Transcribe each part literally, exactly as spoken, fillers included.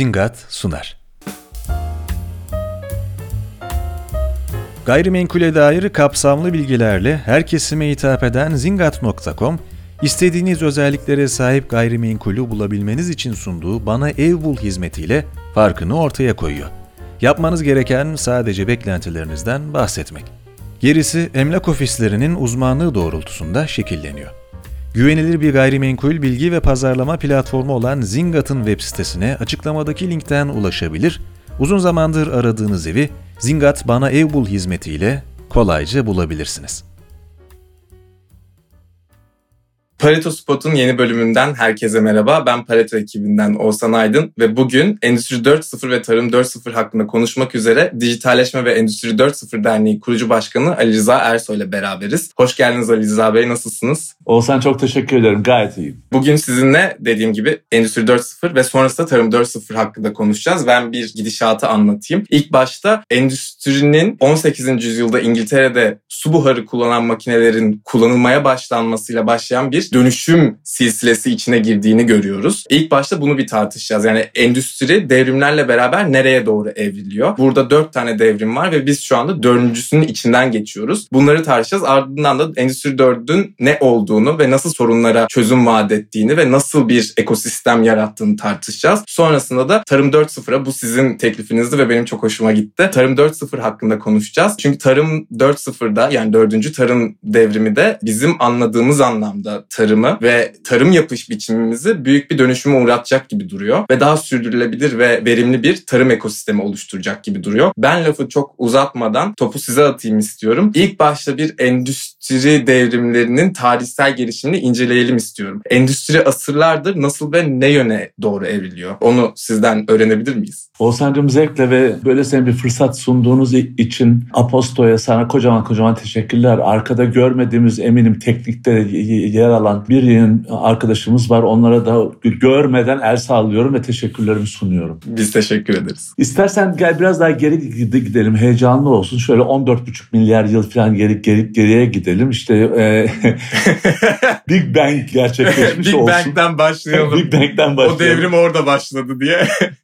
Zingat sunar. Gayrimenkule dair kapsamlı bilgilerle her kesime hitap eden zingat nokta com, istediğiniz özelliklere sahip gayrimenkulü bulabilmeniz için sunduğu Bana Ev Bul hizmetiyle farkını ortaya koyuyor. Yapmanız gereken sadece beklentilerinizden bahsetmek. Gerisi emlak ofislerinin uzmanlığı doğrultusunda şekilleniyor. Güvenilir bir gayrimenkul bilgi ve pazarlama platformu olan Zingat'ın web sitesine açıklamadaki linkten ulaşabilir, uzun zamandır aradığınız evi Zingat Bana Ev Bul hizmetiyle kolayca bulabilirsiniz. Pareto Spot'un yeni bölümünden herkese merhaba. Ben Pareto ekibinden Oğuzhan Aydın ve bugün Endüstri dört nokta sıfır ve Tarım dört nokta sıfır hakkında konuşmak üzere Dijitalleşme ve Endüstri dört nokta sıfır Derneği kurucu başkanı Ali Rıza Ersoy ile beraberiz. Hoş geldiniz Ali Rıza Bey, nasılsınız? Oğuzhan, çok teşekkür ederim, gayet iyiyim. Bugün sizinle dediğim gibi Endüstri dört nokta sıfır ve sonrasında Tarım dört nokta sıfır hakkında konuşacağız. Ben bir gidişatı anlatayım. İlk başta endüstrinin on sekizinci yüzyılda İngiltere'de su buharı kullanan makinelerin kullanılmaya başlanmasıyla başlayan bir dönüşüm silsilesi içine girdiğini görüyoruz. İlk başta bunu bir tartışacağız. Yani endüstri devrimlerle beraber nereye doğru evriliyor? Burada dört tane devrim var ve biz şu anda dördüncüsünün içinden geçiyoruz. Bunları tartışacağız. Ardından da Endüstri dördün ne olduğunu ve nasıl sorunlara çözüm vaat ettiğini ve nasıl bir ekosistem yarattığını tartışacağız. Sonrasında da Tarım dört nokta sıfıra, bu sizin teklifinizdi ve benim çok hoşuma gitti, Tarım dört nokta sıfır hakkında konuşacağız. Çünkü Tarım dört nokta sıfırda, yani dördüncü tarım devrimi de bizim anladığımız anlamda tarımı ve tarım yapış biçimimizi büyük bir dönüşüme uğratacak gibi duruyor ve daha sürdürülebilir ve verimli bir tarım ekosistemi oluşturacak gibi duruyor. Ben lafı çok uzatmadan topu size atayım istiyorum. İlk başta bir endüstri devrimlerinin tarihsel gelişimini inceleyelim istiyorum. Endüstri asırlardır nasıl ve ne yöne doğru evriliyor? Onu sizden öğrenebilir miyiz? Oğuzhan'cığım, zevkle ve böyle senin bir fırsat sunduğunuz için Aposto'ya sana kocaman kocaman teşekkürler. Arkada görmediğimiz, eminim teknikte yer alan bir arkadaşımız var. Onlara da görmeden el sallıyorum ve teşekkürlerimi sunuyorum. Biz teşekkür ederiz. İstersen gel biraz daha geri gidelim. Heyecanlı olsun. Şöyle on dört buçuk milyar yıl falan geri geri geriye gidelim. İşte e, Big Bang gerçekleşmiş Big olsun. Big Bang'den başlayalım. Big Bang'den başlayalım. O devrim orada başladı diye.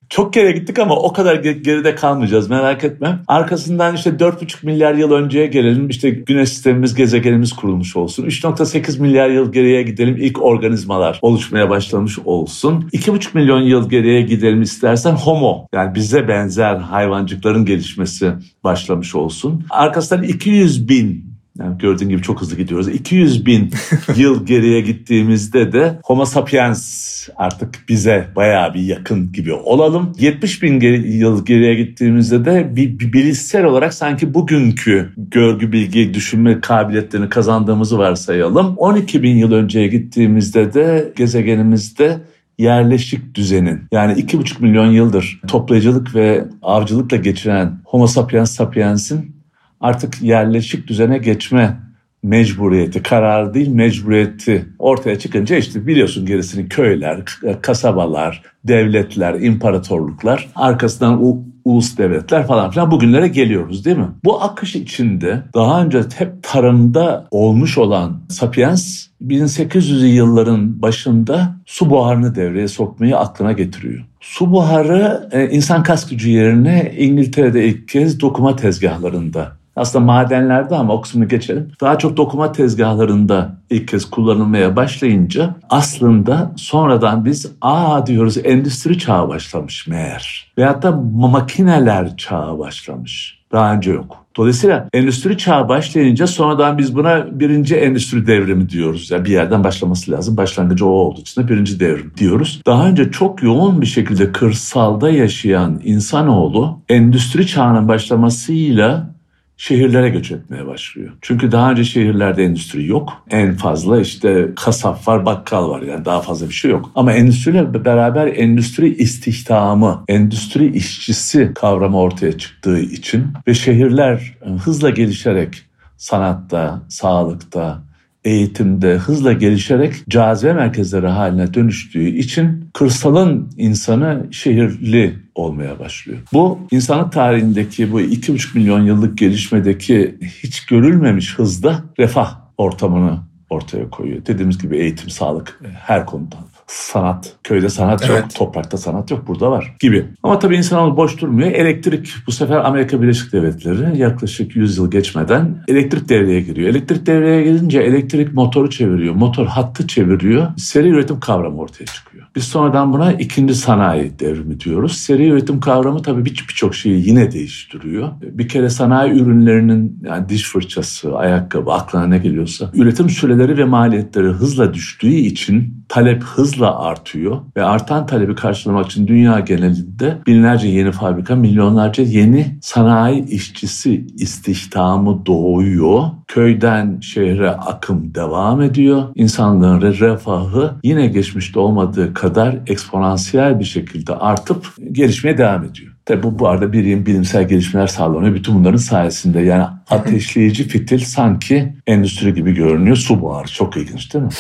Çok geriye gittik ama o kadar geride kalmayacağız, merak etme. Arkasından işte dört buçuk milyar yıl önceye gelelim. İşte güneş sistemimiz, gezegenimiz kurulmuş olsun. üç nokta sekiz milyar yıl geriye gidelim. İlk organizmalar oluşmaya başlamış olsun. iki buçuk milyon yıl geriye gidelim istersen, Homo, yani bize benzer hayvancıkların gelişmesi başlamış olsun. Arkasından iki yüz bin, yani gördüğün gibi çok hızlı gidiyoruz. iki yüz bin yıl geriye gittiğimizde de Homo sapiens, artık bize bayağı bir yakın gibi olalım. yetmiş bin geri, yıl geriye gittiğimizde de bir, bir bilişsel olarak sanki bugünkü görgü, bilgi, düşünme kabiliyetlerini kazandığımızı varsayalım. on iki bin yıl önceye gittiğimizde de gezegenimizde yerleşik düzenin, yani iki buçuk milyon yıldır toplayıcılık ve avcılıkla geçiren Homo sapiens sapiensin artık yerleşik düzene geçme mecburiyeti, kararı değil mecburiyeti ortaya çıkınca işte biliyorsun gerisini köyler, kasabalar, devletler, imparatorluklar, arkasından u- ulus devletler falan filan bugünlere geliyoruz değil mi? Bu akış içinde daha önce hep tarımda olmuş olan sapiens bin sekiz yüzlü yılların başında su buharını devreye sokmayı aklına getiriyor. Su buharı insan kas gücü yerine İngiltere'de ilk kez dokuma tezgahlarında, aslında madenlerde ama o kısmını geçelim, daha çok dokuma tezgahlarında ilk kez kullanılmaya başlayınca aslında sonradan biz aa diyoruz, endüstri çağı başlamış meğer. Veyahut da makineler çağı başlamış. Daha önce yok. Dolayısıyla endüstri çağı başlayınca sonradan biz buna birinci endüstri devrimi diyoruz. Yani bir yerden başlaması lazım. Başlangıcı o olduğu için birinci devrim diyoruz. Daha önce çok yoğun bir şekilde kırsalda yaşayan insanoğlu endüstri çağının başlamasıyla şehirlere göç etmeye başlıyor. Çünkü daha önce şehirlerde endüstri yok. En fazla işte kasap var, bakkal var, yani daha fazla bir şey yok. Ama endüstriyle beraber endüstri istihdamı, endüstri işçisi kavramı ortaya çıktığı için ve şehirler hızla gelişerek sanatta, sağlıkta, eğitimde hızla gelişerek cazibe merkezleri haline dönüştüğü için kırsalın insanı şehirli olmaya başlıyor. Bu insanlık tarihindeki bu iki buçuk milyon yıllık gelişmedeki hiç görülmemiş hızda refah ortamını ortaya koyuyor. Dediğimiz gibi eğitim, sağlık, her konuda. sanat. Köyde sanat evet. yok, toprakta sanat yok, burada var gibi. Ama tabii insanımız boş durmuyor. Elektrik bu sefer Amerika Birleşik Devletleri yaklaşık yüz yıl geçmeden elektrik devreye giriyor. Elektrik devreye girince elektrik motoru çeviriyor, motor hattı çeviriyor. Seri üretim kavramı ortaya çıkıyor. Biz sonradan buna ikinci sanayi devrimi diyoruz. Seri üretim kavramı tabii birçok şeyi yine değiştiriyor. Bir kere sanayi ürünlerinin yani diş fırçası, ayakkabı, aklına ne geliyorsa üretim süreleri ve maliyetleri hızla düştüğü için talep hızla artıyor ve artan talebi karşılamak için dünya genelinde binlerce yeni fabrika, milyonlarca yeni sanayi işçisi istihdamı doğuyor. Köyden şehre akım devam ediyor. İnsanların refahı yine geçmişte olmadığı kadar eksponansiyel bir şekilde artıp gelişmeye devam ediyor. Tabi bu, bu arada birim, bilimsel gelişmeler sağlanıyor. Bütün bunların sayesinde yani ateşleyici fitil sanki endüstri gibi görünüyor. Su buharı çok ilginç değil mi?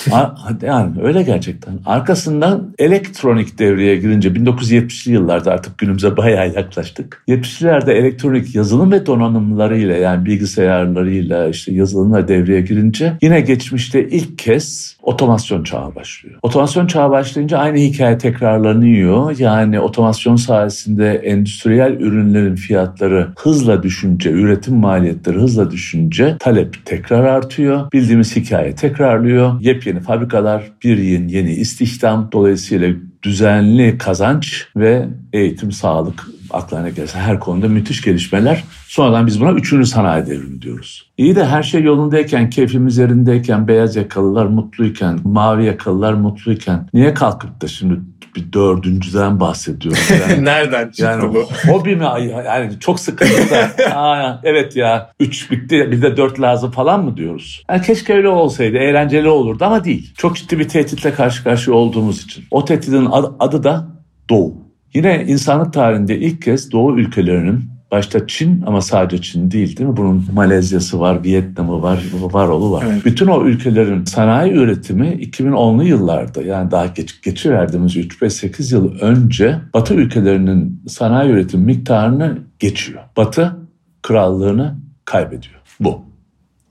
Yani öyle gerçekten. Arkasından elektronik devreye girince bin dokuz yüz yetmişli yıllarda artık günümüze bayağı yaklaştık. yetmişlilerde elektronik yazılım ve donanımlarıyla yani bilgisayarlarıyla işte yazılımla devreye girince yine geçmişte ilk kez otomasyon çağı başlıyor. Otomasyon çağı başlayınca aynı hikaye tekrarlanıyor. Yani otomasyon sayesinde endüstri endüstriyel ürünlerin fiyatları hızla düşünce, üretim maliyetleri hızla düşünce talep tekrar artıyor. Bildiğimiz hikaye tekrarlıyor. Yepyeni fabrikalar, bir yeni istihdam, dolayısıyla düzenli kazanç ve eğitim, sağlık, aklına gelirse her konuda müthiş gelişmeler. Sonradan biz buna üçüncü sanayi devrimi diyoruz. İyi de her şey yolundayken, keyfimiz yerindeyken, beyaz yakalılar mutluyken, mavi yakalılar mutluyken niye kalkıp da şimdi bir dördüncüden bahsediyoruz. Yani, nereden çıktı yani, bu? Hobi mi? Yani çok sıkıntı da. Aa, evet ya. Üç bitti. Bir de dört lazım falan mı diyoruz? Yani keşke öyle olsaydı. Eğlenceli olurdu ama değil. Çok ciddi bir tehditle karşı karşıya olduğumuz için. O tehditin adı, adı da Doğu. Yine insanlık tarihinde ilk kez Doğu ülkelerinin, başta Çin ama sadece Çin değil değil mi? Bunun Malezya'sı var, Vietnam'ı var, var oğlu var. Evet. Bütün o ülkelerin sanayi üretimi iki bin onlu yıllarda yani daha geç, geçiverdiğimiz üç beş sekiz yıl önce Batı ülkelerinin sanayi üretim miktarını geçiyor. Batı krallığını kaybediyor. Bu.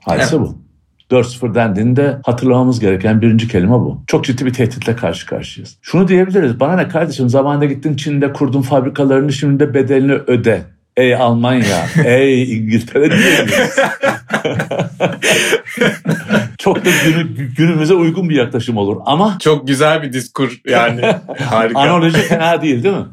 Hadise evet. Bu. dört nokta sıfır dendiğinde hatırlamamız gereken birinci kelime bu. Çok ciddi bir tehditle karşı karşıyayız. Şunu diyebiliriz. Bana ne kardeşim, zamanında gittin Çin'de kurdun fabrikalarını, şimdi de bedelini öde. Ey Almanya, ey İngiltere diyebiliriz. Çok da günü, günümüze uygun bir yaklaşım olur ama... Çok güzel bir diskur yani. Harika. Analoji fena değil değil mi?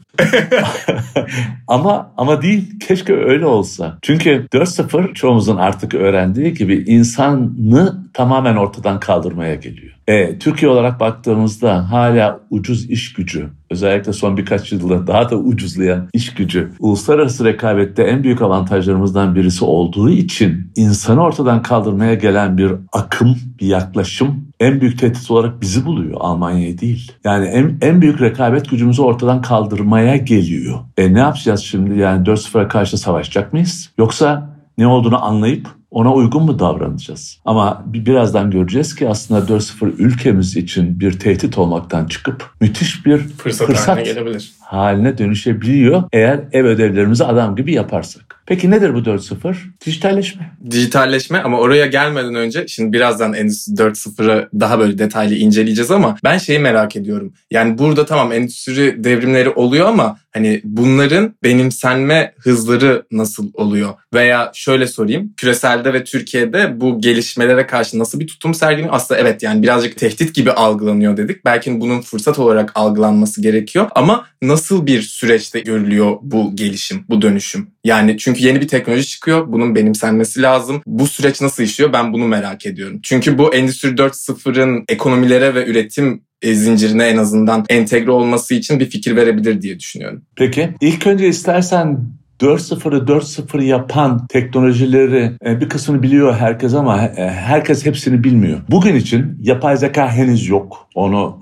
ama ama değil. Keşke öyle olsa. Çünkü dört nokta sıfır çoğumuzun artık öğrendiği gibi insanı tamamen ortadan kaldırmaya geliyor. E, Türkiye olarak baktığımızda hala ucuz iş gücü, özellikle son birkaç yılda daha da ucuzlayan iş gücü, uluslararası rekabette en büyük avantajlarımızdan birisi olduğu için insanı ortadan kaldırmaya gelen bir akım, bir yaklaşım en büyük tehdit olarak bizi buluyor, Almanya'yı değil. Yani en, en büyük rekabet gücümüzü ortadan kaldırmaya geliyor. E ne yapacağız şimdi? Yani dört sıfıra karşı savaşacak mıyız? Yoksa ne olduğunu anlayıp ona uygun mu davranacağız? Ama birazdan göreceğiz ki aslında dört nokta sıfır ülkemiz için bir tehdit olmaktan çıkıp müthiş bir fırsat, fırsat haline gelebilir. Haline dönüşebiliyor eğer ev ödevlerimizi adam gibi yaparsak. Peki nedir bu dört nokta sıfır? Dijitalleşme. Dijitalleşme ama oraya gelmeden önce şimdi birazdan Endüstri dört nokta sıfırı daha böyle detaylı inceleyeceğiz ama ben şeyi merak ediyorum. Yani burada tamam endüstri devrimleri oluyor ama hani bunların benimsenme hızları nasıl oluyor? Veya şöyle sorayım. Küreselde ve Türkiye'de bu gelişmelere karşı nasıl bir tutum sergileniyor? Aslında evet yani birazcık tehdit gibi algılanıyor dedik. Belki bunun fırsat olarak algılanması gerekiyor ama nasıl bir süreçte görülüyor bu gelişim, bu dönüşüm? Yani çünkü yeni bir teknoloji çıkıyor. Bunun benimsenmesi lazım. Bu süreç nasıl işliyor? Ben bunu merak ediyorum. Çünkü bu Endüstri dört nokta sıfırın ekonomilere ve üretim zincirine en azından entegre olması için bir fikir verebilir diye düşünüyorum. Peki. İlk önce istersen dört nokta sıfırı dört nokta sıfır yapan teknolojileri bir kısmını biliyor herkes ama herkes hepsini bilmiyor. Bugün için yapay zeka henüz yok. Onu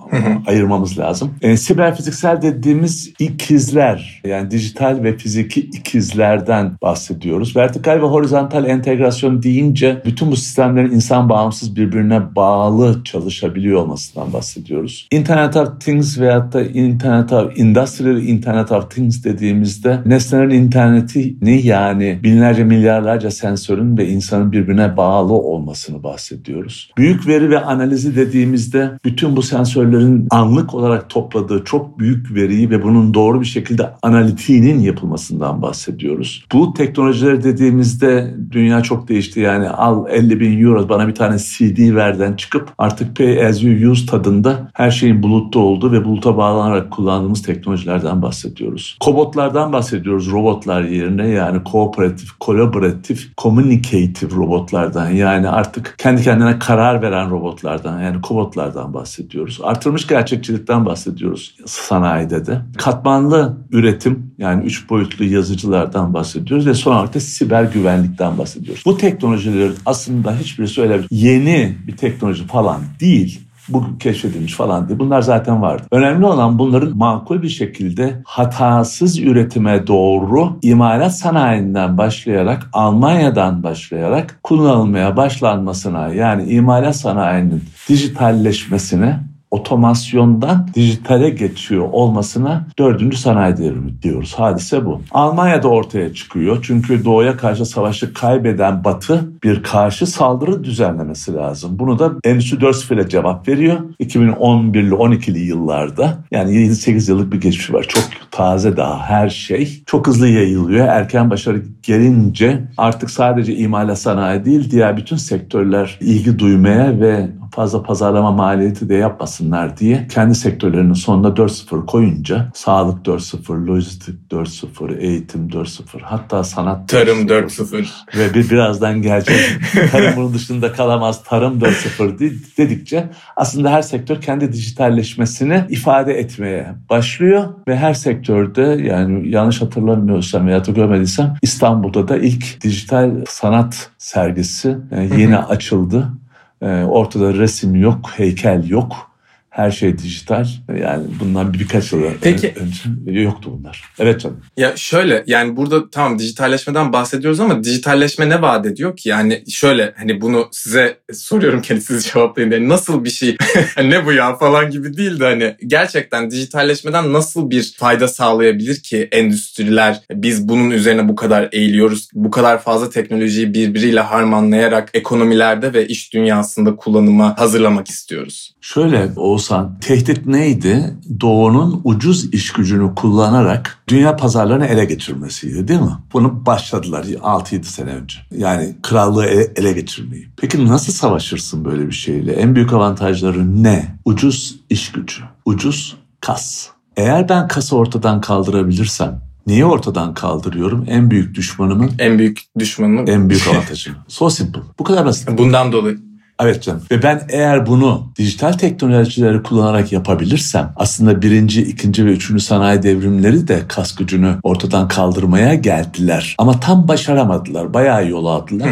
ayırmamız lazım. E, siber fiziksel dediğimiz ikizler, yani dijital ve fiziki ikizlerden bahsediyoruz. Vertikal ve horizontal entegrasyon deyince bütün bu sistemlerin insan bağımsız birbirine bağlı çalışabiliyor olmasından bahsediyoruz. Internet of Things veyahut da Internet of Industrial Internet of Things dediğimizde nesnelerin internet interneti ne yani binlerce milyarlarca sensörün ve insanın birbirine bağlı olmasını bahsediyoruz. Büyük veri ve analizi dediğimizde bütün bu sensörlerin anlık olarak topladığı çok büyük veriyi ve bunun doğru bir şekilde analitiğinin yapılmasından bahsediyoruz. Bu teknolojiler dediğimizde dünya çok değişti. Yani al elli bin euro bana bir tane C D verden çıkıp artık pay as you use tadında her şeyin bulutta olduğu ve buluta bağlanarak kullandığımız teknolojilerden bahsediyoruz. Kobotlardan bahsediyoruz robotlar yerine, yani kooperatif, kolaboratif, communicative robotlardan, yani artık kendi kendine karar veren robotlardan, yani kobotlardan bahsediyoruz. Artırmış gerçekçilikten bahsediyoruz sanayide de. Katmanlı üretim, yani üç boyutlu yazıcılardan bahsediyoruz ve son olarak da siber güvenlikten bahsediyoruz. Bu teknolojilerin aslında hiçbirisi öyle bir yeni bir teknoloji falan değil. Bugün keşfedilmiş falan diye. Bunlar zaten vardı. Önemli olan bunların makul bir şekilde hatasız üretime doğru imalat sanayinden başlayarak, Almanya'dan başlayarak kullanılmaya başlanmasına, yani imalat sanayinin dijitalleşmesine, otomasyondan dijitale geçiyor olmasına dördüncü sanayi devrimi diyoruz. Hadise bu. Almanya'da ortaya çıkıyor. Çünkü doğuya karşı savaşı kaybeden Batı bir karşı saldırı düzenlemesi lazım. Bunu da Endüstri dört nokta sıfır ile cevap veriyor. iki bin on birli on ikili yıllarda, yani yedi sekiz yıllık bir geçmiş var. Çok taze daha her şey. Çok hızlı yayılıyor. Erken başarı gelince artık sadece imalat sanayi değil, diğer bütün sektörler ilgi duymaya ve fazla pazarlama maliyeti de yapmasınlar diye kendi sektörlerinin sonuna dört nokta sıfır koyunca sağlık dört nokta sıfır, lojistik dört nokta sıfır, eğitim dört nokta sıfır, hatta sanat tarım dört nokta sıfır ve bir birazdan gelecek tarım bunun dışında kalamaz, tarım dört nokta sıfır dedikçe aslında her sektör kendi dijitalleşmesini ifade etmeye başlıyor ve her sektörde, yani yanlış hatırlamıyorsam veya da görmediysem, İstanbul'da da ilk dijital sanat sergisi yeni açıldı. Ortada resim yok, heykel yok. Her şey dijital. Yani bundan birkaç yıl Peki. önce yoktu bunlar. Evet canım. Ya şöyle, yani burada tamam dijitalleşmeden bahsediyoruz ama dijitalleşme ne vaat ediyor ki? Yani şöyle, hani bunu size soruyorum, kendiniz cevaplayın. Yani nasıl bir şey ne bu ya falan gibi değil de, hani gerçekten dijitalleşmeden nasıl bir fayda sağlayabilir ki endüstriler? Biz bunun üzerine bu kadar eğiliyoruz. Bu kadar fazla teknolojiyi birbiriyle harmanlayarak ekonomilerde ve iş dünyasında kullanıma hazırlamak istiyoruz. Şöyle o tehdit neydi? Doğu'nun ucuz iş gücünü kullanarak dünya pazarlarını ele geçirmesiydi, değil mi? Bunu başladılar altı yedi sene önce. Yani krallığı ele, ele geçirmeyi. Peki nasıl savaşırsın böyle bir şeyle? En büyük avantajları ne? Ucuz iş gücü, ucuz kas. Eğer ben kası ortadan kaldırabilirsem, niye ortadan kaldırıyorum? En büyük düşmanımın... En büyük düşmanımın... En büyük avantajım. So simple. Bu kadar basit. Bundan dolayı. Evet canım. Ve ben eğer bunu dijital teknolojileri kullanarak yapabilirsem aslında birinci, ikinci ve üçüncü sanayi devrimleri de kas gücünü ortadan kaldırmaya geldiler. Ama tam başaramadılar. Bayağı yol aldılar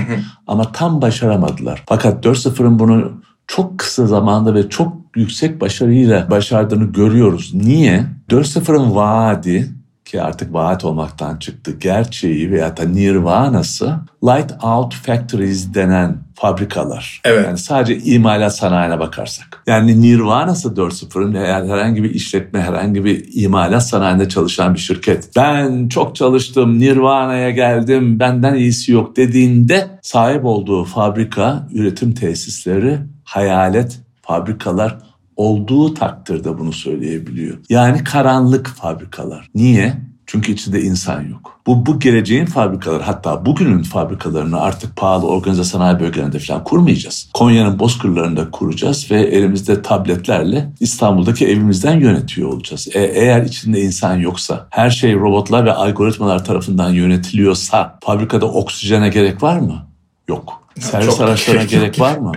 ama tam başaramadılar. Fakat dört nokta sıfırın bunu çok kısa zamanda ve çok yüksek başarıyla başardığını görüyoruz. Niye? dört nokta sıfırın vaadi, ki artık vaat olmaktan çıktı, gerçeği veya da nirvanası light out factories denen fabrikalar. Evet. Yani sadece imalat sanayine bakarsak. Yani nirvanası dört nokta sıfırın herhangi bir işletme, herhangi bir imalat sanayinde çalışan bir şirket, ben çok çalıştım, nirvanaya geldim, benden iyisi yok dediğinde sahip olduğu fabrika, üretim tesisleri, hayalet fabrikalar olduğu takdirde bunu söyleyebiliyor. Yani karanlık fabrikalar. Niye? Çünkü içinde insan yok. Bu, bu geleceğin fabrikaları, hatta bugünün fabrikalarını artık pahalı organize sanayi bölgelerinde falan kurmayacağız. Konya'nın bozkırlarında kuracağız ve elimizde tabletlerle İstanbul'daki evimizden yönetiyor olacağız. E, eğer içinde insan yoksa, her şey robotlar ve algoritmalar tarafından yönetiliyorsa fabrikada oksijene gerek var mı? Yok. Servis araçlarına gerek var mı?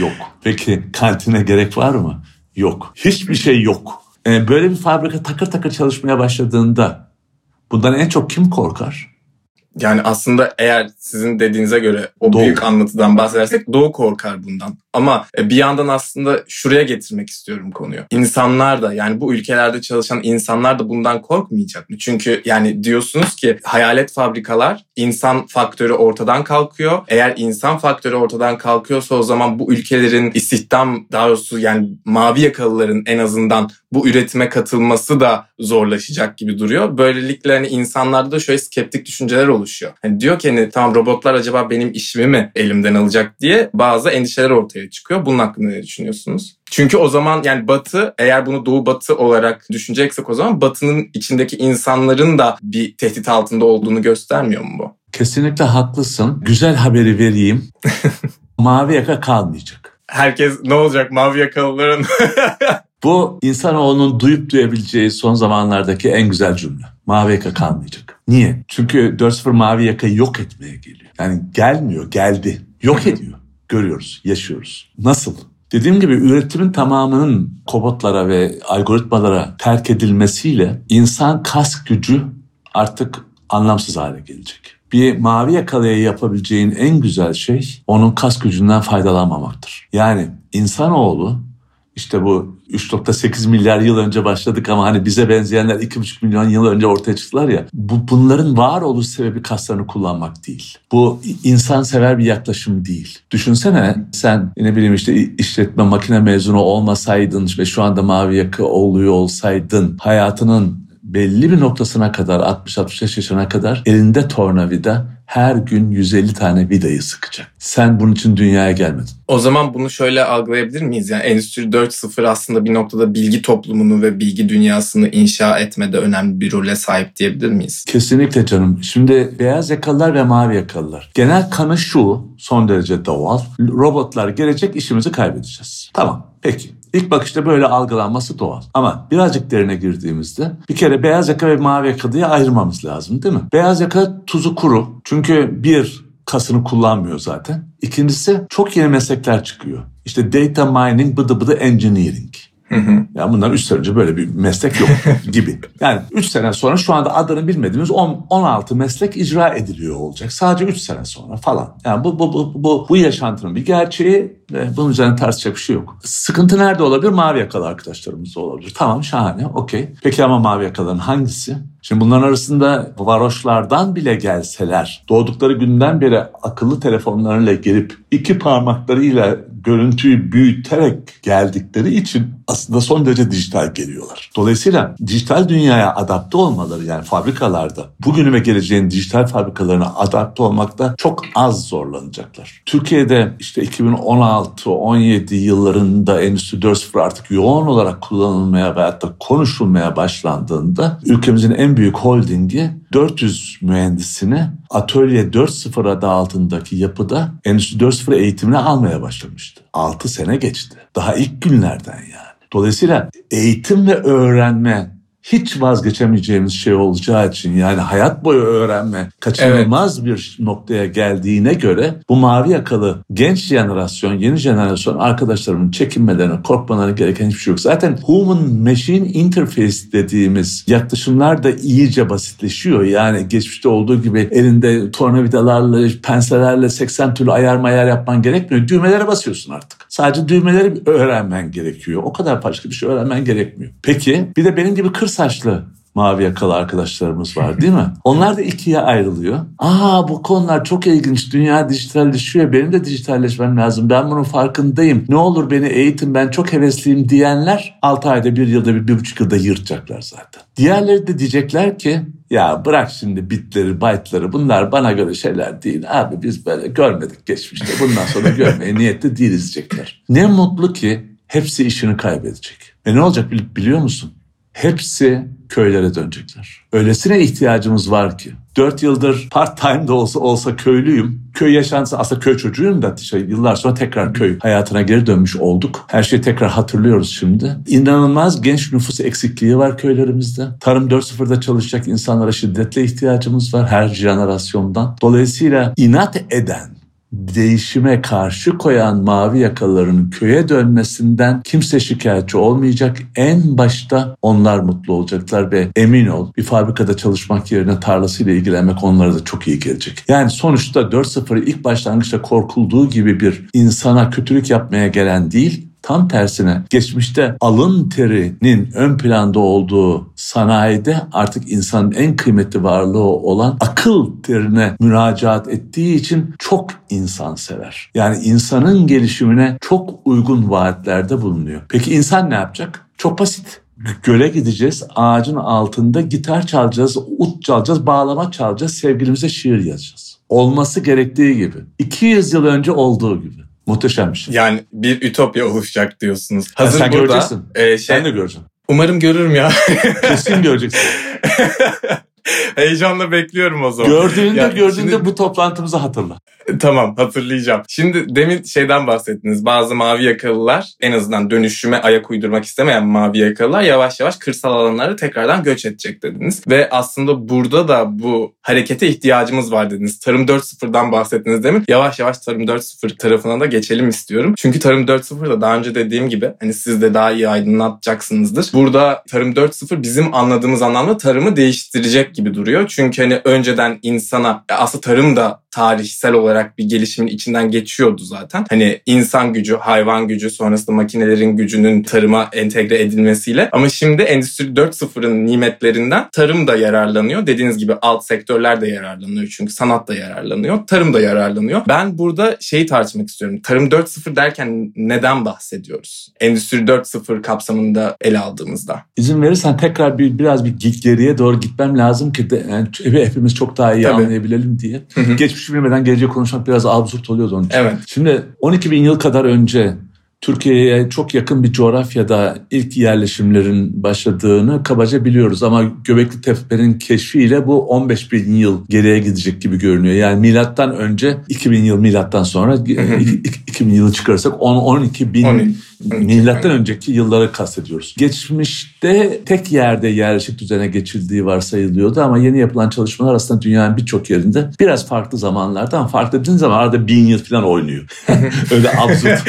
Yok. Peki kantine gerek var mı? Yok. Hiçbir şey yok. Yani böyle bir fabrika takır takır çalışmaya başladığında bundan en çok kim korkar? Yani aslında eğer sizin dediğinize göre o Doğu. büyük anlatıdan bahsedersek Doğu korkar bundan. Ama bir yandan aslında şuraya getirmek istiyorum konuyu. İnsanlar da, yani bu ülkelerde çalışan insanlar da bundan korkmayacak mı? Çünkü yani diyorsunuz ki hayalet fabrikalar, insan faktörü ortadan kalkıyor. Eğer insan faktörü ortadan kalkıyorsa o zaman bu ülkelerin istihdam, daha doğrusu yani mavi yakalıların en azından bu üretime katılması da zorlaşacak gibi duruyor. Böylelikle hani insanlarda da şöyle skeptik düşünceler oluşuyor. Hani diyor ki hani tamam robotlar acaba benim işimi mi elimden alacak diye bazı endişeler ortaya çıkıyor. Bunun hakkında ne düşünüyorsunuz? Çünkü o zaman yani Batı, eğer bunu Doğu Batı olarak düşüneceksek o zaman Batı'nın içindeki insanların da bir tehdit altında olduğunu göstermiyor mu bu? Kesinlikle haklısın. Güzel haberi vereyim. Mavi yaka kalmayacak. Herkes ne olacak mavi yakalıların? Bu insanoğlunun duyup duyabileceği son zamanlardaki en güzel cümle. Mavi yaka kalmayacak. Niye? Çünkü dört nokta sıfır mavi yakayı yok etmeye geliyor. Yani gelmiyor, geldi. Yok ediyor. Görüyoruz, yaşıyoruz. Nasıl? Dediğim gibi üretimin tamamının robotlara ve algoritmalara terk edilmesiyle insan kas gücü artık anlamsız hale gelecek. Bir mavi yakalıya yapabileceğin en güzel şey onun kas gücünden faydalanmamaktır. Yani insanoğlu işte bu üç nokta sekiz milyar yıl önce başladık ama hani bize benzeyenler iki buçuk milyon yıl önce ortaya çıktılar ya. Bu, bunların var oluş sebebi kaslarını kullanmak değil. Bu insansever bir yaklaşım değil. Düşünsene sen ne bileyim işte işletme makine mezunu olmasaydın ve şu anda mavi yaka oluyor olsaydın hayatının belli bir noktasına kadar altmış altmış beş yaşına kadar elinde tornavida her gün yüz elli tane vidayı sıkacak. Sen bunun için dünyaya gelmedin. O zaman bunu şöyle algılayabilir miyiz? Yani Endüstri dört nokta sıfır aslında bir noktada bilgi toplumunu ve bilgi dünyasını inşa etmede önemli bir role sahip diyebilir miyiz? Kesinlikle canım. Şimdi beyaz yakalılar ve mavi yakalılar. Genel kanı şu, son derece doğal. Robotlar gelecek, işimizi kaybedeceğiz. Tamam, peki. İlk bakışta böyle algılanması doğal. Ama birazcık derine girdiğimizde bir kere beyaz yaka ve mavi yaka diye ayırmamız lazım değil mi? Beyaz yaka tuzu kuru. Çünkü bir, kasını kullanmıyor zaten. İkincisi çok yeni meslekler çıkıyor. İşte data mining, bıdı bıdı engineering. Hı hı. Ya bundan üç sene önce böyle bir meslek yok gibi. Yani üç sene sonra şu anda adını bilmediğimiz on altı meslek icra ediliyor olacak. Sadece üç sene sonra falan. Yani bu bu bu bu, bu yaşantının bir gerçeği ve bunun üzerine tartışacak bir şey yok. Sıkıntı nerede olabilir? Mavi yakalı arkadaşlarımız da olabilir. Tamam, şahane, okey. Peki ama mavi yakaların hangisi? Şimdi bunların arasında varoşlardan bile gelseler, doğdukları günden beri akıllı telefonlarıyla gelip iki parmaklarıyla görüntüyü büyüterek geldikleri için aslında son derece dijital geliyorlar. Dolayısıyla dijital dünyaya adapte olmaları, yani fabrikalarda bugünü ve geleceğin dijital fabrikalarına adapte olmakta çok az zorlanacaklar. Türkiye'de işte iki bin on altı on yedi yıllarında Endüstri dört nokta sıfır artık yoğun olarak kullanılmaya veyahut da konuşulmaya başlandığında ülkemizin en büyük holdingi dört yüz mühendisini Atölye dört nokta sıfır adı altındaki yapıda Endüstri dört nokta sıfır eğitimini almaya başlamıştı. altı sene geçti. Daha ilk günlerden yani. Dolayısıyla eğitim ve öğrenme hiç vazgeçemeyeceğimiz şey olacağı için, yani hayat boyu öğrenme kaçınılmaz evet. bir noktaya geldiğine göre bu mavi yakalı genç jenerasyon, yeni jenerasyon arkadaşlarımın çekinmelerine, korkmalarına gereken hiçbir şey yok. Zaten Human Machine Interface dediğimiz yaklaşımlar da iyice basitleşiyor. Yani geçmişte olduğu gibi elinde tornavidalarla, penselerle seksen türlü ayar mayar yapman gerekmiyor. Düğmelere basıyorsun artık. Sadece düğmeleri öğrenmen gerekiyor. O kadar başka bir şey öğrenmen gerekmiyor. Peki bir de benim gibi kır saçlı mavi yakalı arkadaşlarımız var değil mi? Onlar da ikiye ayrılıyor. Aa bu konular çok ilginç. Dünya dijitalleşiyor. Benim de dijitalleşmem lazım. Ben bunun farkındayım. Ne olur beni eğitin. Ben çok hevesliyim diyenler altı ayda, bir yılda, bir buçuk yılda yırtacaklar zaten. Diğerleri de diyecekler ki ya bırak şimdi bitleri, byte'ları, bunlar bana göre şeyler değil. Abi biz böyle görmedik geçmişte. Bundan sonra görmeye niyetli değil diyecekler. Ne mutlu ki hepsi işini kaybedecek. Ve ne olacak biliyor musun? Hepsi köylere dönecekler. Öylesine ihtiyacımız var ki. dört yıldır part time de olsa olsa köylüyüm. Köy yaşantısı, aslında köy çocuğuyum da şey, yıllar sonra tekrar köy hayatına geri dönmüş olduk. Her şeyi tekrar hatırlıyoruz şimdi. İnanılmaz genç nüfus eksikliği var köylerimizde. Tarım dört nokta sıfırda çalışacak insanlara şiddetle ihtiyacımız var her jenerasyondan. Dolayısıyla inat eden değişime karşı koyan mavi yakaların köye dönmesinden kimse şikayetçi olmayacak. En başta onlar mutlu olacaklar ve emin ol bir fabrikada çalışmak yerine tarlasıyla ilgilenmek onlara da çok iyi gelecek. Yani sonuçta dört nokta sıfır ilk başlangıçta korkulduğu gibi bir insana kötülük yapmaya gelen değil, tam tersine geçmişte alın terinin ön planda olduğu sanayide artık insanın en kıymetli varlığı olan akıl terine müracaat ettiği için çok insan sever. Yani insanın gelişimine çok uygun vaatlerde bulunuyor. Peki insan ne yapacak? Çok basit. Göle gideceğiz, ağacın altında gitar çalacağız, ut çalacağız, bağlama çalacağız, sevgilimize şiir yazacağız. Olması gerektiği gibi. iki yüz yıl önce olduğu gibi. Muhteşem bir şey. Yani bir ütopya oluşacak diyorsunuz. Hazır yani sen burada, göreceksin. E, şey, sen de göreceksin. Umarım görürüm ya. Kesin göreceksin. Heyecanla bekliyorum o zaman. Gördüğünde yani gördüğünde şimdi, bu toplantımızı hatırla. Tamam, hatırlayacağım. Şimdi demin şeyden bahsettiniz. Bazı mavi yakalılar, en azından dönüşüme ayak uydurmak istemeyen mavi yakalılar yavaş yavaş kırsal alanlara tekrardan göç edecek dediniz. Ve aslında burada da bu harekete ihtiyacımız var dediniz. Tarım dört nokta sıfırdan bahsettiniz demin. Yavaş yavaş Tarım dört nokta sıfır tarafına da geçelim istiyorum. Çünkü Tarım dört nokta sıfırda daha önce dediğim gibi hani siz de daha iyi aydınlatacaksınızdır. Burada Tarım dört nokta sıfır bizim anladığımız anlamda tarımı değiştirecek gibi duruyor. Çünkü hani önceden insana aslında tarım da tarihsel olarak bir gelişimin içinden geçiyordu zaten. Hani insan gücü, hayvan gücü, sonrasında makinelerin gücünün tarıma entegre edilmesiyle. Ama şimdi Endüstri dört nokta sıfırın nimetlerinden tarım da yararlanıyor. Dediğiniz gibi alt sektörler de yararlanıyor. Çünkü sanat da yararlanıyor, tarım da yararlanıyor. Ben burada şeyi tartışmak istiyorum. Tarım dört nokta sıfır derken neden bahsediyoruz? Endüstri dört nokta sıfır kapsamında ele aldığımızda. İzin verirsen tekrar bir, biraz bir geriye doğru gitmem lazım ki de, yani hepimiz çok daha iyi Tabii. anlayabilelim diye. Hı hı. Geçmişi bilmeden geleceği konuşmak biraz absürt oluyordu onun için. Evet. Şimdi on iki bin yıl kadar önce Türkiye'ye çok yakın bir coğrafyada ilk yerleşimlerin başladığını kabaca biliyoruz. Ama Göbekli Tepe'nin keşfiyle bu on beş bin yıl geriye gidecek gibi görünüyor. Yani milattan önce iki bin yıl, milattan sonra iki bin yılı çıkarırsak on on iki bin milattan önceki yılları kastediyoruz. Geçmişte tek yerde yerleşik düzene geçildiği varsayılıyordu ama yeni yapılan çalışmalar aslında dünyanın birçok yerinde biraz farklı zamanlardan, farklı dediğiniz zaman arada bin yıl falan oynuyor. Öyle absürt.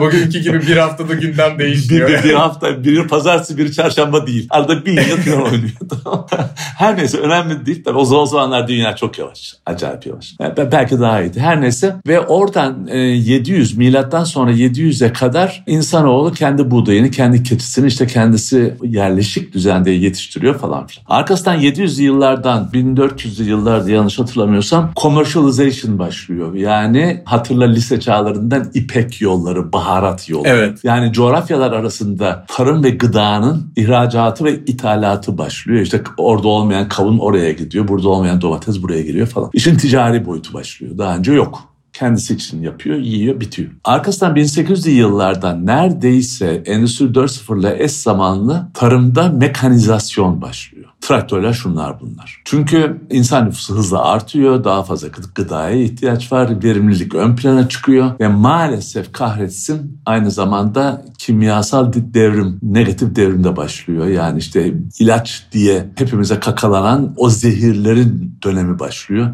Bugünkü gibi bir haftada gündem değişiyor. Bir, bir, bir hafta, biri pazartesi, biri çarşamba değil. Arada bin yıl falan oynuyordu. Her neyse önemli değil. Tabii o zamanlar dünya çok yavaş. Acayip yavaş. Yani belki daha iyiydi. Her neyse ve oradan yedi yüz, milattan sonra yedi yüze kadar insanoğlu kendi buğdayını, kendi keçisini işte kendisi yerleşik düzende yetiştiriyor falan filan. Arkasından yedi yüzlü yıllardan bin dört yüzlü yıllarda yanlış hatırlamıyorsam commercialization başlıyor. Yani hatırla lise çağlarından ipek yolları, baharat yolları. Evet. Yani coğrafyalar arasında tarım ve gıdanın ihracatı ve ithalatı başlıyor. İşte orada olmayan kavun oraya gidiyor, burada olmayan domates buraya geliyor falan. İşin ticari boyutu başlıyor. Daha önce yok. Kendisi için yapıyor, yiyor, bitiyor. Arkasından bin sekiz yüzlü yıllardan neredeyse Endüstri dört nokta sıfır ile eş zamanlı tarımda mekanizasyon başlıyor. Traktörler şunlar bunlar. Çünkü insan nüfusu hızla artıyor, daha fazla gıdaya ihtiyaç var, verimlilik ön plana çıkıyor ve maalesef kahretsin aynı zamanda kimyasal devrim, negatif devrim de başlıyor. Yani işte ilaç diye hepimize kakalanan o zehirlerin dönemi başlıyor.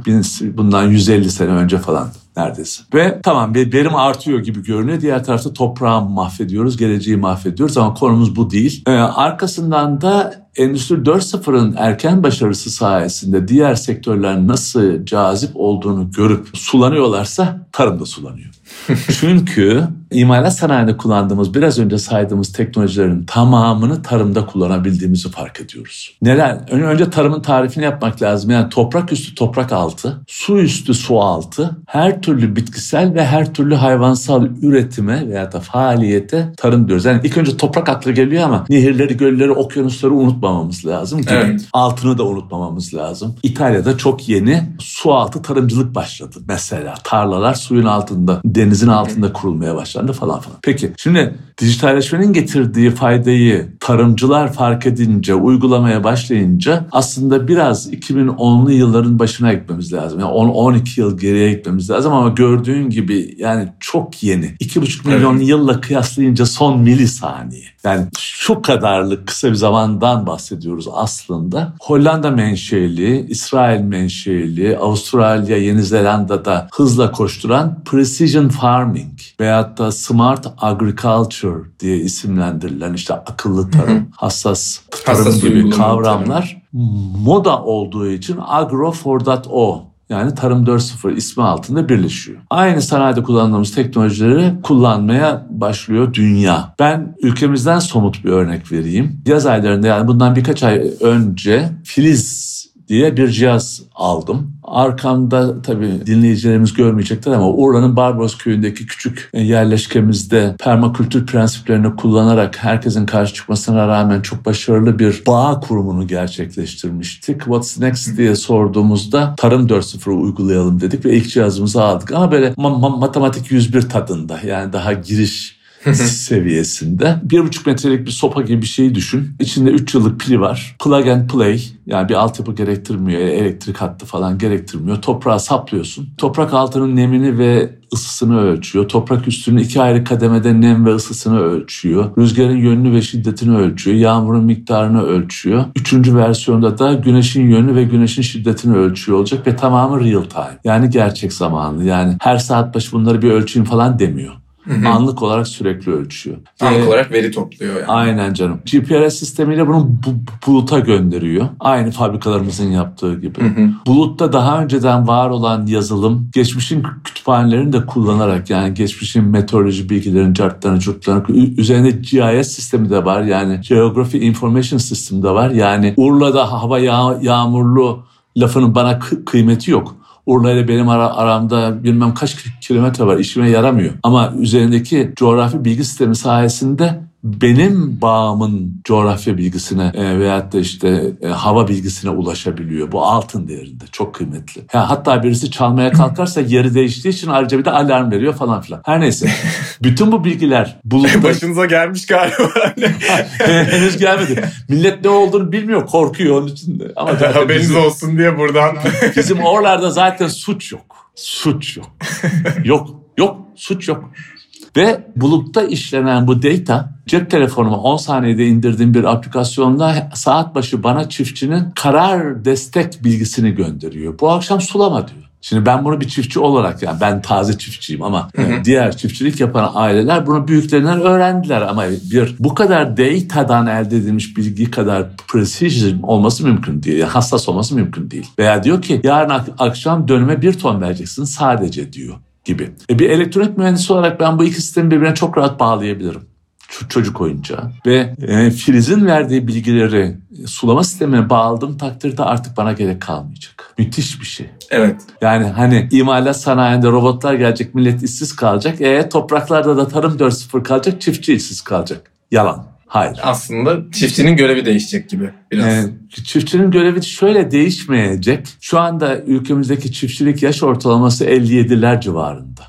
Bundan yüz elli sene önce falan. Neredeyse. Ve tamam verim artıyor gibi görünüyor. Diğer tarafta toprağı mahvediyoruz, geleceği mahvediyoruz ama konumuz bu değil. Ee, arkasından da Endüstri dört nokta sıfırın erken başarısı sayesinde diğer sektörler nasıl cazip olduğunu görüp sulanıyorlarsa tarım da sulanıyor. Çünkü imalat sanayinde kullandığımız, biraz önce saydığımız teknolojilerin tamamını tarımda kullanabildiğimizi fark ediyoruz. Neler? Önce tarımın tarifini yapmak lazım. Yani toprak üstü toprak altı, su üstü su altı, her türlü bitkisel ve her türlü hayvansal üretime veya da faaliyete tarım diyoruz. Yani ilk önce toprak aklı geliyor ama nehirleri, gölleri, okyanusları unutmamamız lazım. Evet. Altını da unutmamamız lazım. İtalya'da çok yeni su altı tarımcılık başladı. Mesela tarlalar suyun altında, denizin altında kurulmaya başladı. Amerika'da falan falan. Peki şimdi dijitalleşmenin getirdiği faydayı tarımcılar fark edince, uygulamaya başlayınca aslında biraz iki bin onlu yılların başına gitmemiz lazım. Yani on on iki yıl geriye gitmemiz lazım ama gördüğün gibi yani çok yeni. iki buçuk milyon evet. yılla kıyaslayınca son milisaniye. Yani şu kadarlık kısa bir zamandan bahsediyoruz aslında. Hollanda menşeli, İsrail menşeli, Avustralya, Yeni Zelanda'da hızla koşturan precision farming veyahut da smart agriculture diye isimlendirilen işte akıllı tarım, hassas tarım hassas gibi kavramlar moda olduğu için Agro dört nokta sıfır yani Tarım dört nokta sıfır ismi altında birleşiyor. Aynı sanayide kullandığımız teknolojileri kullanmaya başlıyor dünya. Ben ülkemizden somut bir örnek vereyim. Yaz aylarında yani bundan birkaç ay önce Filiz diye bir cihaz aldım. Arkamda tabii dinleyicilerimiz görmeyecekler ama Urla'nın Barbaros köyündeki küçük yerleşkemizde permakültür prensiplerini kullanarak herkesin karşı çıkmasına rağmen çok başarılı bir bağ kurumunu gerçekleştirmiştik. What's next diye sorduğumuzda Tarım dört nokta sıfırı uygulayalım dedik ve ilk cihazımızı aldık. Ama böyle ma- ma- matematik yüz bir tadında yani daha giriş seviyesinde. Bir buçuk metrelik bir sopa gibi bir şeyi düşün. İçinde üç yıllık pili var. Plug and play. Yani bir altyapı gerektirmiyor. Elektrik hattı falan gerektirmiyor. Toprağa saplıyorsun. Toprak altının nemini ve ısısını ölçüyor. Toprak üstünün iki ayrı kademede nem ve ısısını ölçüyor. Rüzgarın yönünü ve şiddetini ölçüyor. Yağmurun miktarını ölçüyor. Üçüncü versiyonda da güneşin yönünü ve güneşin şiddetini ölçüyor olacak ve tamamı real time. Yani gerçek zamanlı. Yani her saat başı bunları bir ölçeyim falan demiyor. Hı hı. Anlık olarak sürekli ölçüyor. Anlık ee, olarak veri topluyor yani. Aynen canım. G P S sistemiyle bunu bu, buluta gönderiyor. Aynı fabrikalarımızın yaptığı gibi. Hı hı. Bulutta daha önceden var olan yazılım, geçmişin kütüphanelerini de kullanarak yani geçmişin meteoroloji bilgilerini, cartlarını, curtlarını, üzerinde G I S sistemi de var. Yani Geography Information System de var. Yani Urla'da hava yağ, yağmurlu lafının bana kı- kıymeti yok. Urla ile benim ara, aramda bilmem kaç kilometre var, işime yaramıyor. Ama üzerindeki coğrafi bilgi sistemi sayesinde benim bağımın coğrafya bilgisine e, veyahut da işte e, hava bilgisine ulaşabiliyor. Bu altın değerinde, çok kıymetli. Ya, hatta birisi çalmaya kalkarsa yeri değiştiği için ayrıca bir de alarm veriyor falan filan. Her neyse. Bütün bu bilgiler... Bulundu... Başınıza gelmiş galiba. Henüz gelmedi. Millet ne olduğunu bilmiyor, korkuyor onun için de. Ama haberiniz bizim, olsun diye buradan... Bizim oralarda zaten suç yok. Suç yok. Yok, yok, suç yok. Ve bulutta işlenen bu data cep telefonuma on saniyede indirdiğim bir aplikasyonla saat başı bana çiftçinin karar destek bilgisini gönderiyor. Bu akşam sulama diyor. Şimdi ben bunu bir çiftçi olarak yani ben taze çiftçiyim ama hı hı. diğer çiftçilik yapan aileler bunu büyüklerinden öğrendiler ama bir bu kadar datadan elde edilmiş bilgi kadar precision olması mümkün değil. Yani hassas olması mümkün değil. Veya diyor ki yarın ak- akşam dönüme bir ton vereceksin sadece diyor. Gibi. E bir elektronik mühendisi olarak ben bu iki sistemi birbirine çok rahat bağlayabilirim. Ç- çocuk oyuncağı. Ve e, Filiz'in verdiği bilgileri e, sulama sistemine bağladığım takdirde artık bana gerek kalmayacak. Müthiş bir şey. Evet. Yani hani imalat sanayinde robotlar gelecek, millet işsiz kalacak. E topraklarda da Tarım dört nokta sıfır kalacak, çiftçi işsiz kalacak. Yalan. Hayır. Aslında çiftçinin görevi değişecek gibi biraz. Ee, çiftçinin görevi şöyle değişmeyecek. Şu anda ülkemizdeki çiftçilik yaş ortalaması elli yediler civarında.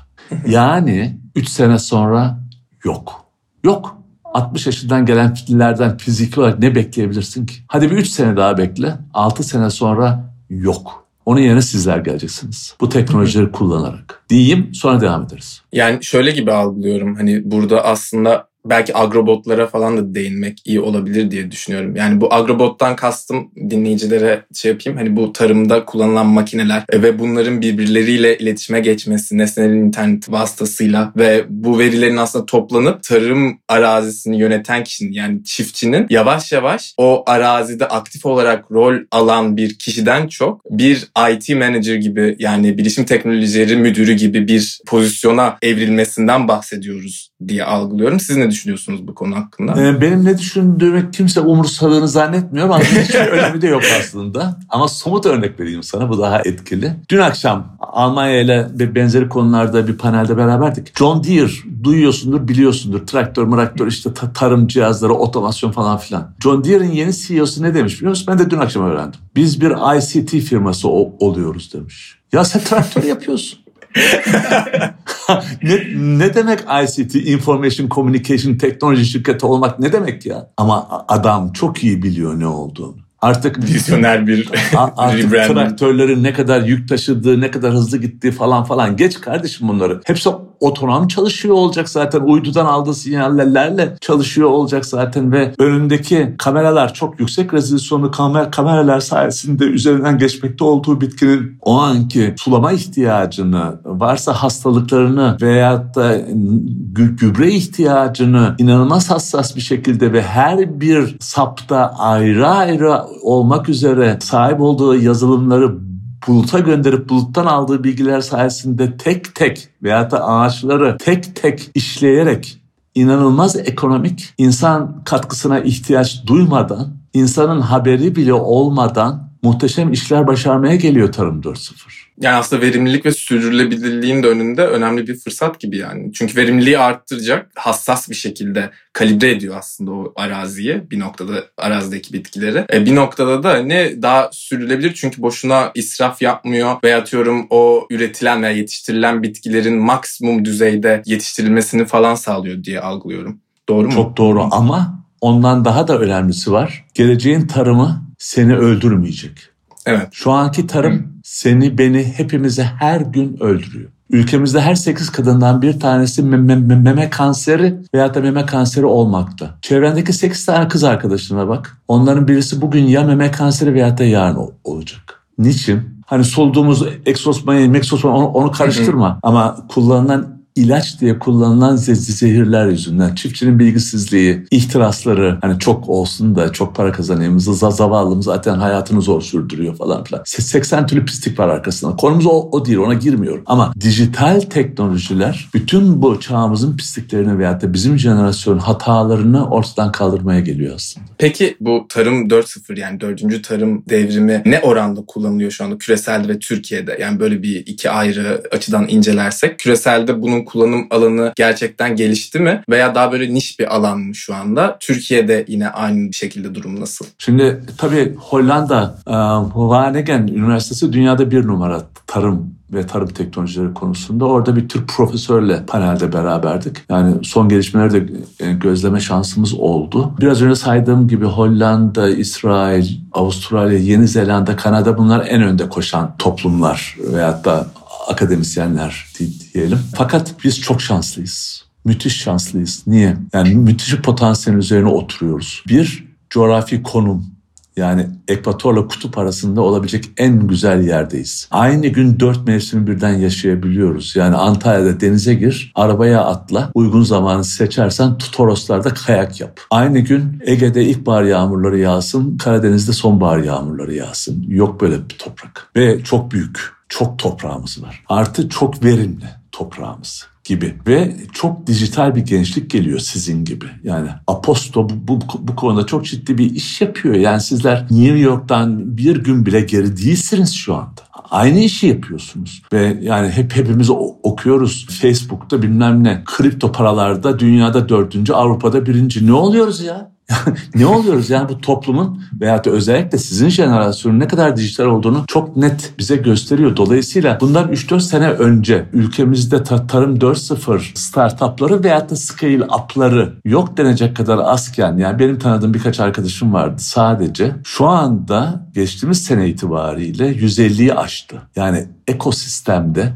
Yani üç sene sonra yok. Yok. altmış yaşından gelen fitlilerden fiziki olarak ne bekleyebilirsin ki? Hadi bir üç sene daha bekle. altı sene sonra yok. Onun yerine sizler geleceksiniz. Bu teknolojileri kullanarak. Diyeyim sonra devam ederiz. Yani şöyle gibi algılıyorum. Hani burada aslında... Belki agrobotlara falan da değinmek iyi olabilir diye düşünüyorum. Yani bu agrobottan kastım dinleyicilere şey yapayım. Hani bu tarımda kullanılan makineler ve bunların birbirleriyle iletişime geçmesi, nesnelerin internet vasıtasıyla ve bu verilerin aslında toplanıp tarım arazisini yöneten kişinin yani çiftçinin yavaş yavaş o arazide aktif olarak rol alan bir kişiden çok bir I T manager gibi yani bilişim teknolojileri müdürü gibi bir pozisyona evrilmesinden bahsediyoruz diye algılıyorum. Siz ne düşünüyorsunuz bu konu hakkında? Benim ne düşündüğümü kimse umursadığını zannetmiyorum. Ama hiçbir önemi de yok aslında. Ama somut örnek vereyim sana. Bu daha etkili. Dün akşam Almanya ile benzeri konularda bir panelde beraberdik. John Deere duyuyorsundur, biliyorsundur. Traktör, mıraktör, işte tarım cihazları, otomasyon falan filan. John Deere'in yeni C E O'su ne demiş biliyor musun? Ben de dün akşam öğrendim. Biz bir I C T firması oluyoruz demiş. Ya sen traktör yapıyorsun. ne, ne demek I C T, Information Communication Technology şirketi olmak ne demek ya? Ama adam çok iyi biliyor ne olduğunu. Artık vizyoner bir artık traktörlerin ne kadar yük taşıdığı, ne kadar hızlı gittiği falan falan. Geç kardeşim bunları. Hepsi otonom çalışıyor olacak zaten. Uydudan aldığı sinyallerle çalışıyor olacak zaten ve önündeki kameralar, çok yüksek rezolüsyonlu kamer- kameralar sayesinde üzerinden geçmekte olduğu bitkinin o anki sulama ihtiyacını, varsa hastalıklarını veyahut da gü- gübre ihtiyacını inanılmaz hassas bir şekilde ve her bir sapta ayrı ayrı olmak üzere sahip olduğu yazılımları buluta gönderip buluttan aldığı bilgiler sayesinde tek tek veyahut da ağaçları tek tek işleyerek inanılmaz ekonomik, insan katkısına ihtiyaç duymadan, insanın haberi bile olmadan muhteşem işler başarmaya geliyor Tarım dört nokta sıfır. Yani aslında verimlilik ve sürdürülebilirliğin de önünde önemli bir fırsat gibi yani. Çünkü verimliliği arttıracak, hassas bir şekilde kalibre ediyor aslında o araziyi. Bir noktada arazideki bitkileri. E bir noktada da hani daha sürdürülebilir çünkü boşuna israf yapmıyor. Veya atıyorum o üretilen veya yetiştirilen bitkilerin maksimum düzeyde yetiştirilmesini falan sağlıyor diye algılıyorum. Doğru mu? Çok doğru ama ondan daha da önemlisi var. Geleceğin tarımı seni öldürmeyecek. Evet. Şu anki tarım seni, beni, hepimizi her gün öldürüyor. Ülkemizde her sekiz kadından bir tanesi meme, meme kanseri veyahut da meme kanseri olmakta. Çevrendeki sekiz tane kız arkadaşına bak. Onların birisi bugün ya meme kanseri veyahut da yarın olacak. Niçin? Hani soluduğumuz egzozmayı, meksozmayı onu, onu karıştırma. Hı hı. Ama kullanılan İlaç diye kullanılan zehirler yüzünden, çiftçinin bilgisizliği, ihtirasları, hani çok olsun da çok para kazanayım, zavallım zaten hayatını zor sürdürüyor falan filan. seksen türlü pislik var arkasında. Konumuz o, o değil, ona girmiyorum. Ama dijital teknolojiler bütün bu çağımızın pisliklerini veyahut da bizim jenerasyonun hatalarını ortadan kaldırmaya geliyor aslında. Peki bu Tarım dört nokta sıfır yani dördüncü tarım devrimi ne oranda kullanılıyor şu anda küreselde ve Türkiye'de? Yani böyle bir iki ayrı açıdan incelersek küreselde bunun kullanım alanı gerçekten gelişti mi? Veya daha böyle niş bir alan mı şu anda? Türkiye'de yine aynı bir şekilde durum nasıl? Şimdi tabii Hollanda, Wageningen Üniversitesi dünyada bir numara tarım ve tarım teknolojileri konusunda. Orada bir Türk profesörle panelde beraberdik. Yani son gelişmeleri de gözleme şansımız oldu. Biraz önce saydığım gibi Hollanda, İsrail, Avustralya, Yeni Zelanda, Kanada bunlar en önde koşan toplumlar veyahut da akademisyenler diyelim. Fakat biz çok şanslıyız. Müthiş şanslıyız. Niye? Yani müthiş bir potansiyelin üzerine oturuyoruz. Bir, coğrafi konum. Yani ekvatorla kutup arasında olabilecek en güzel yerdeyiz. Aynı gün dört mevsimi birden yaşayabiliyoruz. Yani Antalya'da denize gir, arabaya atla, uygun zamanı seçersen Toroslar'da kayak yap. Aynı gün Ege'de ilkbahar yağmurları yağsın, Karadeniz'de sonbahar yağmurları yağsın. Yok böyle bir toprak. Ve çok büyük, çok toprağımız var. Artı çok verimli toprağımız gibi. Ve çok dijital bir gençlik geliyor sizin gibi. Yani Aposto bu, bu, bu konuda çok ciddi bir iş yapıyor. Yani sizler New York'tan bir gün bile geri değilsiniz şu anda. Aynı işi yapıyorsunuz. Ve yani hep hepimiz okuyoruz. Facebook'ta bilmem ne. Kripto paralarda dünyada dördüncü, Avrupa'da birinci. Ne oluyoruz ya? Ne oluyoruz yani bu toplumun veyahut da özellikle sizin jenerasyonun ne kadar dijital olduğunu çok net bize gösteriyor. Dolayısıyla bundan üç dört sene önce ülkemizde Tarım dört nokta sıfır startupları veyahut da scale up'ları yok denecek kadar azken, yani benim tanıdığım birkaç arkadaşım vardı sadece. Şu anda geçtiğimiz sene itibariyle yüz elliyi aştı. Yani ekosistemde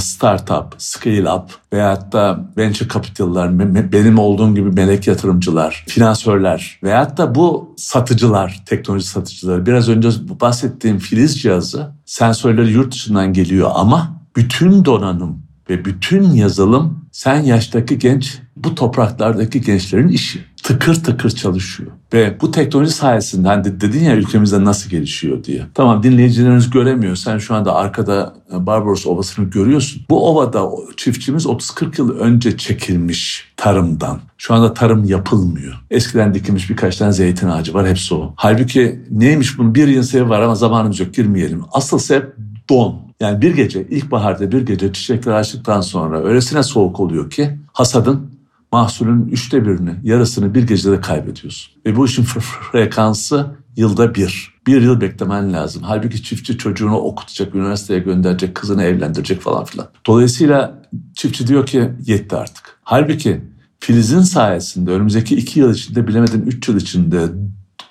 startup, scale up veyahut da venture capital'lar, benim olduğum gibi melek yatırımcılar, finansörler veyahut da bu satıcılar, teknoloji satıcıları. Biraz önce bahsettiğim Filiz cihazı sensörleri yurt dışından geliyor ama bütün donanım ve bütün yazılım sen yaştaki genç, bu topraklardaki gençlerin işi. Tıkır tıkır çalışıyor. Ve bu teknoloji sayesinde hani dedin ya ülkemizde nasıl gelişiyor diye. Tamam, dinleyicileriniz göremiyor. Sen şu anda arkada Barbaros Ovası'nı görüyorsun. Bu ovada çiftçimiz otuz kırk yıl önce çekilmiş tarımdan. Şu anda tarım yapılmıyor. Eskiden dikilmiş birkaç tane zeytin ağacı var. Hepsi o. Halbuki neymiş bunun bir yıl sebebi var ama zamanımız yok, girmeyelim. Asıl sebep don. Yani bir gece, ilkbaharda bir gece çiçekler açtıktan sonra öylesine soğuk oluyor ki hasadın, mahsulün üçte birini, yarısını bir gecede kaybediyorsun. Ve bu işin frekansı yılda bir. bir yıl beklemen lazım. Halbuki çiftçi çocuğunu okutacak, üniversiteye gönderecek, kızını evlendirecek falan filan. Dolayısıyla çiftçi diyor ki yetti artık. Halbuki Filiz'in sayesinde önümüzdeki iki yıl içinde, bilemedin üç yıl içinde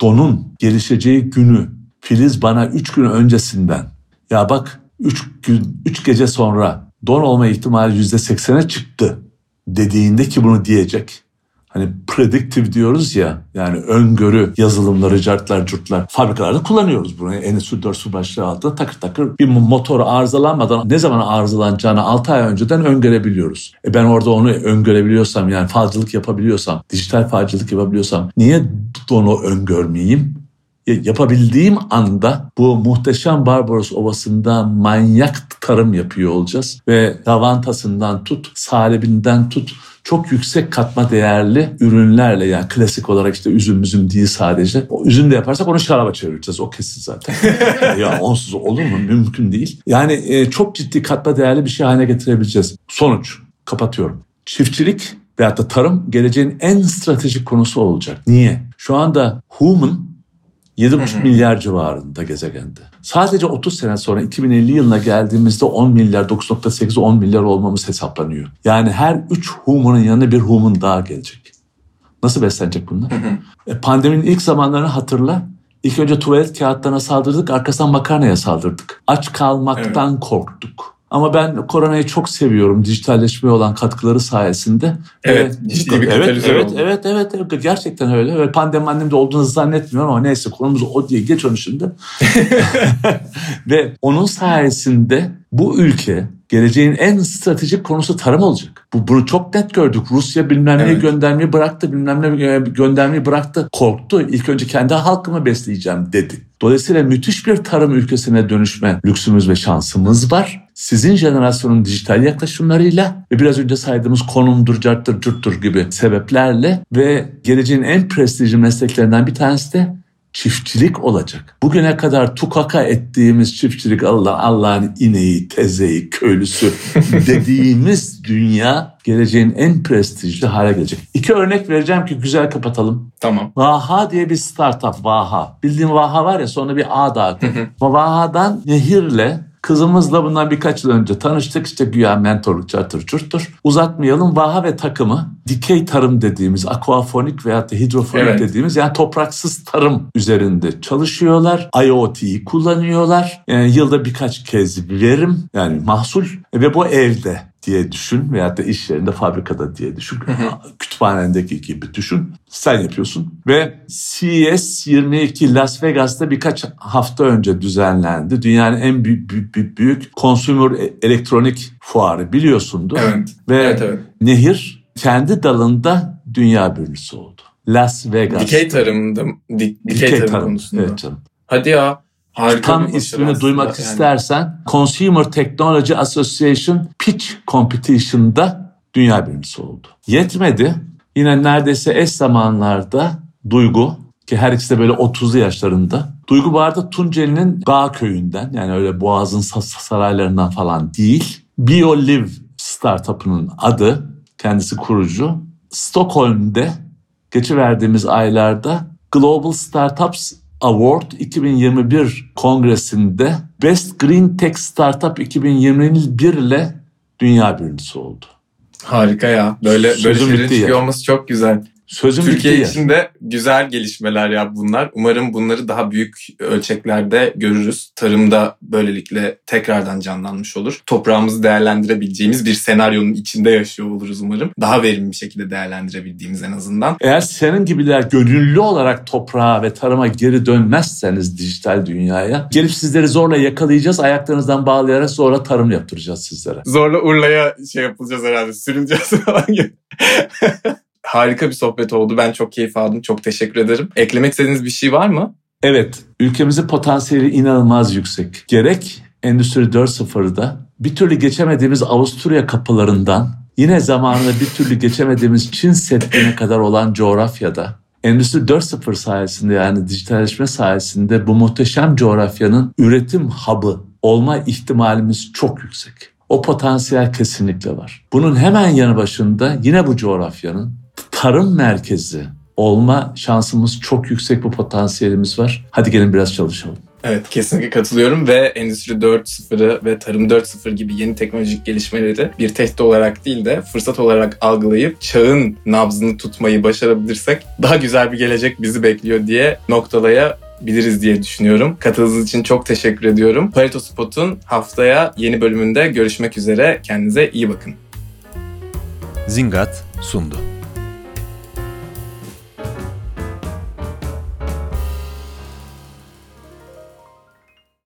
donun gelişeceği günü Filiz bana üç gün öncesinden, ya bak üç gün, üç gece sonra don olma ihtimali yüzde seksene çıktı dediğinde, ki bunu diyecek. Hani predictive diyoruz ya, yani öngörü yazılımları, cartlar, curtlar fabrikalarda kullanıyoruz bunu. Endüstri dört nokta sıfır başlığı altında takır takır bir motor arızalanmadan ne zaman arızalanacağını altı ay önceden öngörebiliyoruz. E ben orada onu öngörebiliyorsam, yani falcılık yapabiliyorsam, dijital falcılık yapabiliyorsam niye onu öngörmeyeyim? Ya yapabildiğim anda bu muhteşem Barbaros Ovası'nda manyak tarım yapıyor olacağız ve davantasından tut, salebinden tut, çok yüksek katma değerli ürünlerle, yani klasik olarak işte üzüm üzüm değil sadece. O üzüm de yaparsak onu şaraba çevireceğiz. O kesin zaten. Ya onsuz olur mu? Mümkün değil. Yani e, çok ciddi katma değerli bir şey haline getirebileceğiz. Sonuç, kapatıyorum. Çiftçilik veyahut da tarım geleceğin en stratejik konusu olacak. Niye? Şu anda human yedi buçuk milyar civarında gezegende. Sadece otuz sene sonra iki bin elli yılına geldiğimizde on milyar, dokuz nokta sekiz on milyar olmamız hesaplanıyor. Yani her üç humanın yanına bir human daha gelecek. Nasıl beslenecek bunlar? Hı hı. E, pandeminin ilk zamanlarını hatırla. İlk önce tuvalet kağıtlarına saldırdık, arkasından makarnaya saldırdık. Aç kalmaktan evet. korktuk. Ama ben koronayı çok seviyorum, dijitalleşmeye olan katkıları sayesinde. Evet, ee, ciddi bir katalizör evet, oldu. Evet, evet, evet, gerçekten öyle. Öyle pandemi annemde olduğunu zannetmiyorum ama neyse, konumuz o diye geç onu şimdi. Ve onun sayesinde bu ülke geleceğin en stratejik konusu tarım olacak. Bu, bunu çok net gördük. Rusya bilmem neyi evet. göndermeyi bıraktı, bilmem ne göndermeyi bıraktı. Korktu. İlk önce kendi halkımı besleyeceğim dedi. Dolayısıyla müthiş bir tarım ülkesine dönüşme lüksümüz ve şansımız var. Sizin jenerasyonun dijital yaklaşımlarıyla ve biraz önce saydığımız konumdur, carttır, cürttür gibi sebeplerle ve geleceğin en prestijli mesleklerinden bir tanesi de çiftçilik olacak. Bugüne kadar tukaka ettiğimiz çiftçilik, Allah Allah'ın ineği, tezeyi, köylüsü dediğimiz dünya geleceğin en prestijli hale gelecek. İki örnek vereceğim ki güzel kapatalım. Tamam. Vaha diye bir startup, Vaha. Bildiğin Vaha var ya, sonra bir A daha. Vaha'dan Nehir'le, kızımızla bundan birkaç yıl önce tanıştık. İşte güya mentorluk, çatır çurttur. Uzatmayalım. Vaha ve takımı dikey tarım dediğimiz, aquafonik veyahut da hidrofonik evet. dediğimiz, yani topraksız tarım üzerinde çalışıyorlar. IoT'yi kullanıyorlar. Yani yılda birkaç kez verim, yani mahsul ve bu evde diye düşün veyahut da iş yerinde, fabrikada diye düşün. Kütüphanendeki gibi düşün. Sen yapıyorsun. Ve C E S yirmi iki Las Vegas'ta birkaç hafta önce düzenlendi. Dünyanın en büyük büyük, büyük consumer elektronik fuarı, biliyorsundur. Evet. Ve evet, evet. Nehir kendi dalında dünya birincisi oldu. Las Vegas. Dikey tarımda. Dik, dikey tarım, tarım konusunda. Evet canım. Hadi ya. Harika. Tam ismini duymak yani. istersen Consumer Technology Association Pitch Competition'da dünya birincisi oldu. Yetmedi. Yine neredeyse eş zamanlarda Duygu, ki her ikisi de böyle otuzlu yaşlarında. Duygu bu arada Tunceli'nin Dağ köyünden, yani öyle Boğaz'ın saraylarından falan değil. BioLiv startup'ının adı, kendisi kurucu. Stockholm'de geçiverdiğimiz aylarda Global Startups Award iki bin yirmi bir kongresinde Best Green Tech Startup iki bin yirmi bir ile dünya birincisi oldu. Harika ya. Böyle sözüm böyle şeylerin olması çok güzel. Sözüm Türkiye için de güzel gelişmeler ya bunlar. Umarım bunları daha büyük ölçeklerde görürüz. Tarımda böylelikle tekrardan canlanmış olur. Toprağımızı değerlendirebileceğimiz bir senaryonun içinde yaşıyor oluruz umarım. Daha verimli bir şekilde değerlendirebildiğimiz en azından. Eğer senin gibiler gönüllü olarak toprağa ve tarıma geri dönmezseniz dijital dünyaya, gelip sizleri zorla yakalayacağız. Ayaklarınızdan bağlayarak zorla tarım yaptıracağız sizlere. Zorla Urla'ya şey yapılacağız herhalde. Sürüneceğiz falan gibi. Harika bir sohbet oldu. Ben çok keyif aldım. Çok teşekkür ederim. Eklemek istediğiniz bir şey var mı? Evet. Ülkemizin potansiyeli inanılmaz yüksek. Gerek Endüstri dört nokta sıfırda bir türlü geçemediğimiz Avusturya kapılarından, yine zamanında bir türlü geçemediğimiz Çin Seddi'ne kadar olan coğrafyada, Endüstri dört nokta sıfır sayesinde, yani dijitalleşme sayesinde bu muhteşem coğrafyanın üretim hub'ı olma ihtimalimiz çok yüksek. O potansiyel kesinlikle var. Bunun hemen yanı başında yine bu coğrafyanın tarım merkezi olma şansımız çok yüksek, bu potansiyelimiz var. Hadi gelin biraz çalışalım. Evet, kesinlikle katılıyorum ve Endüstri dört nokta sıfırı ve Tarım dört nokta sıfır gibi yeni teknolojik gelişmeleri bir tehdit olarak değil de fırsat olarak algılayıp çağın nabzını tutmayı başarabilirsek daha güzel bir gelecek bizi bekliyor diye noktalayabiliriz diye düşünüyorum. Katıldığınız için çok teşekkür ediyorum. Pareto Spot'un haftaya yeni bölümünde görüşmek üzere. Kendinize iyi bakın. Zingat sundu.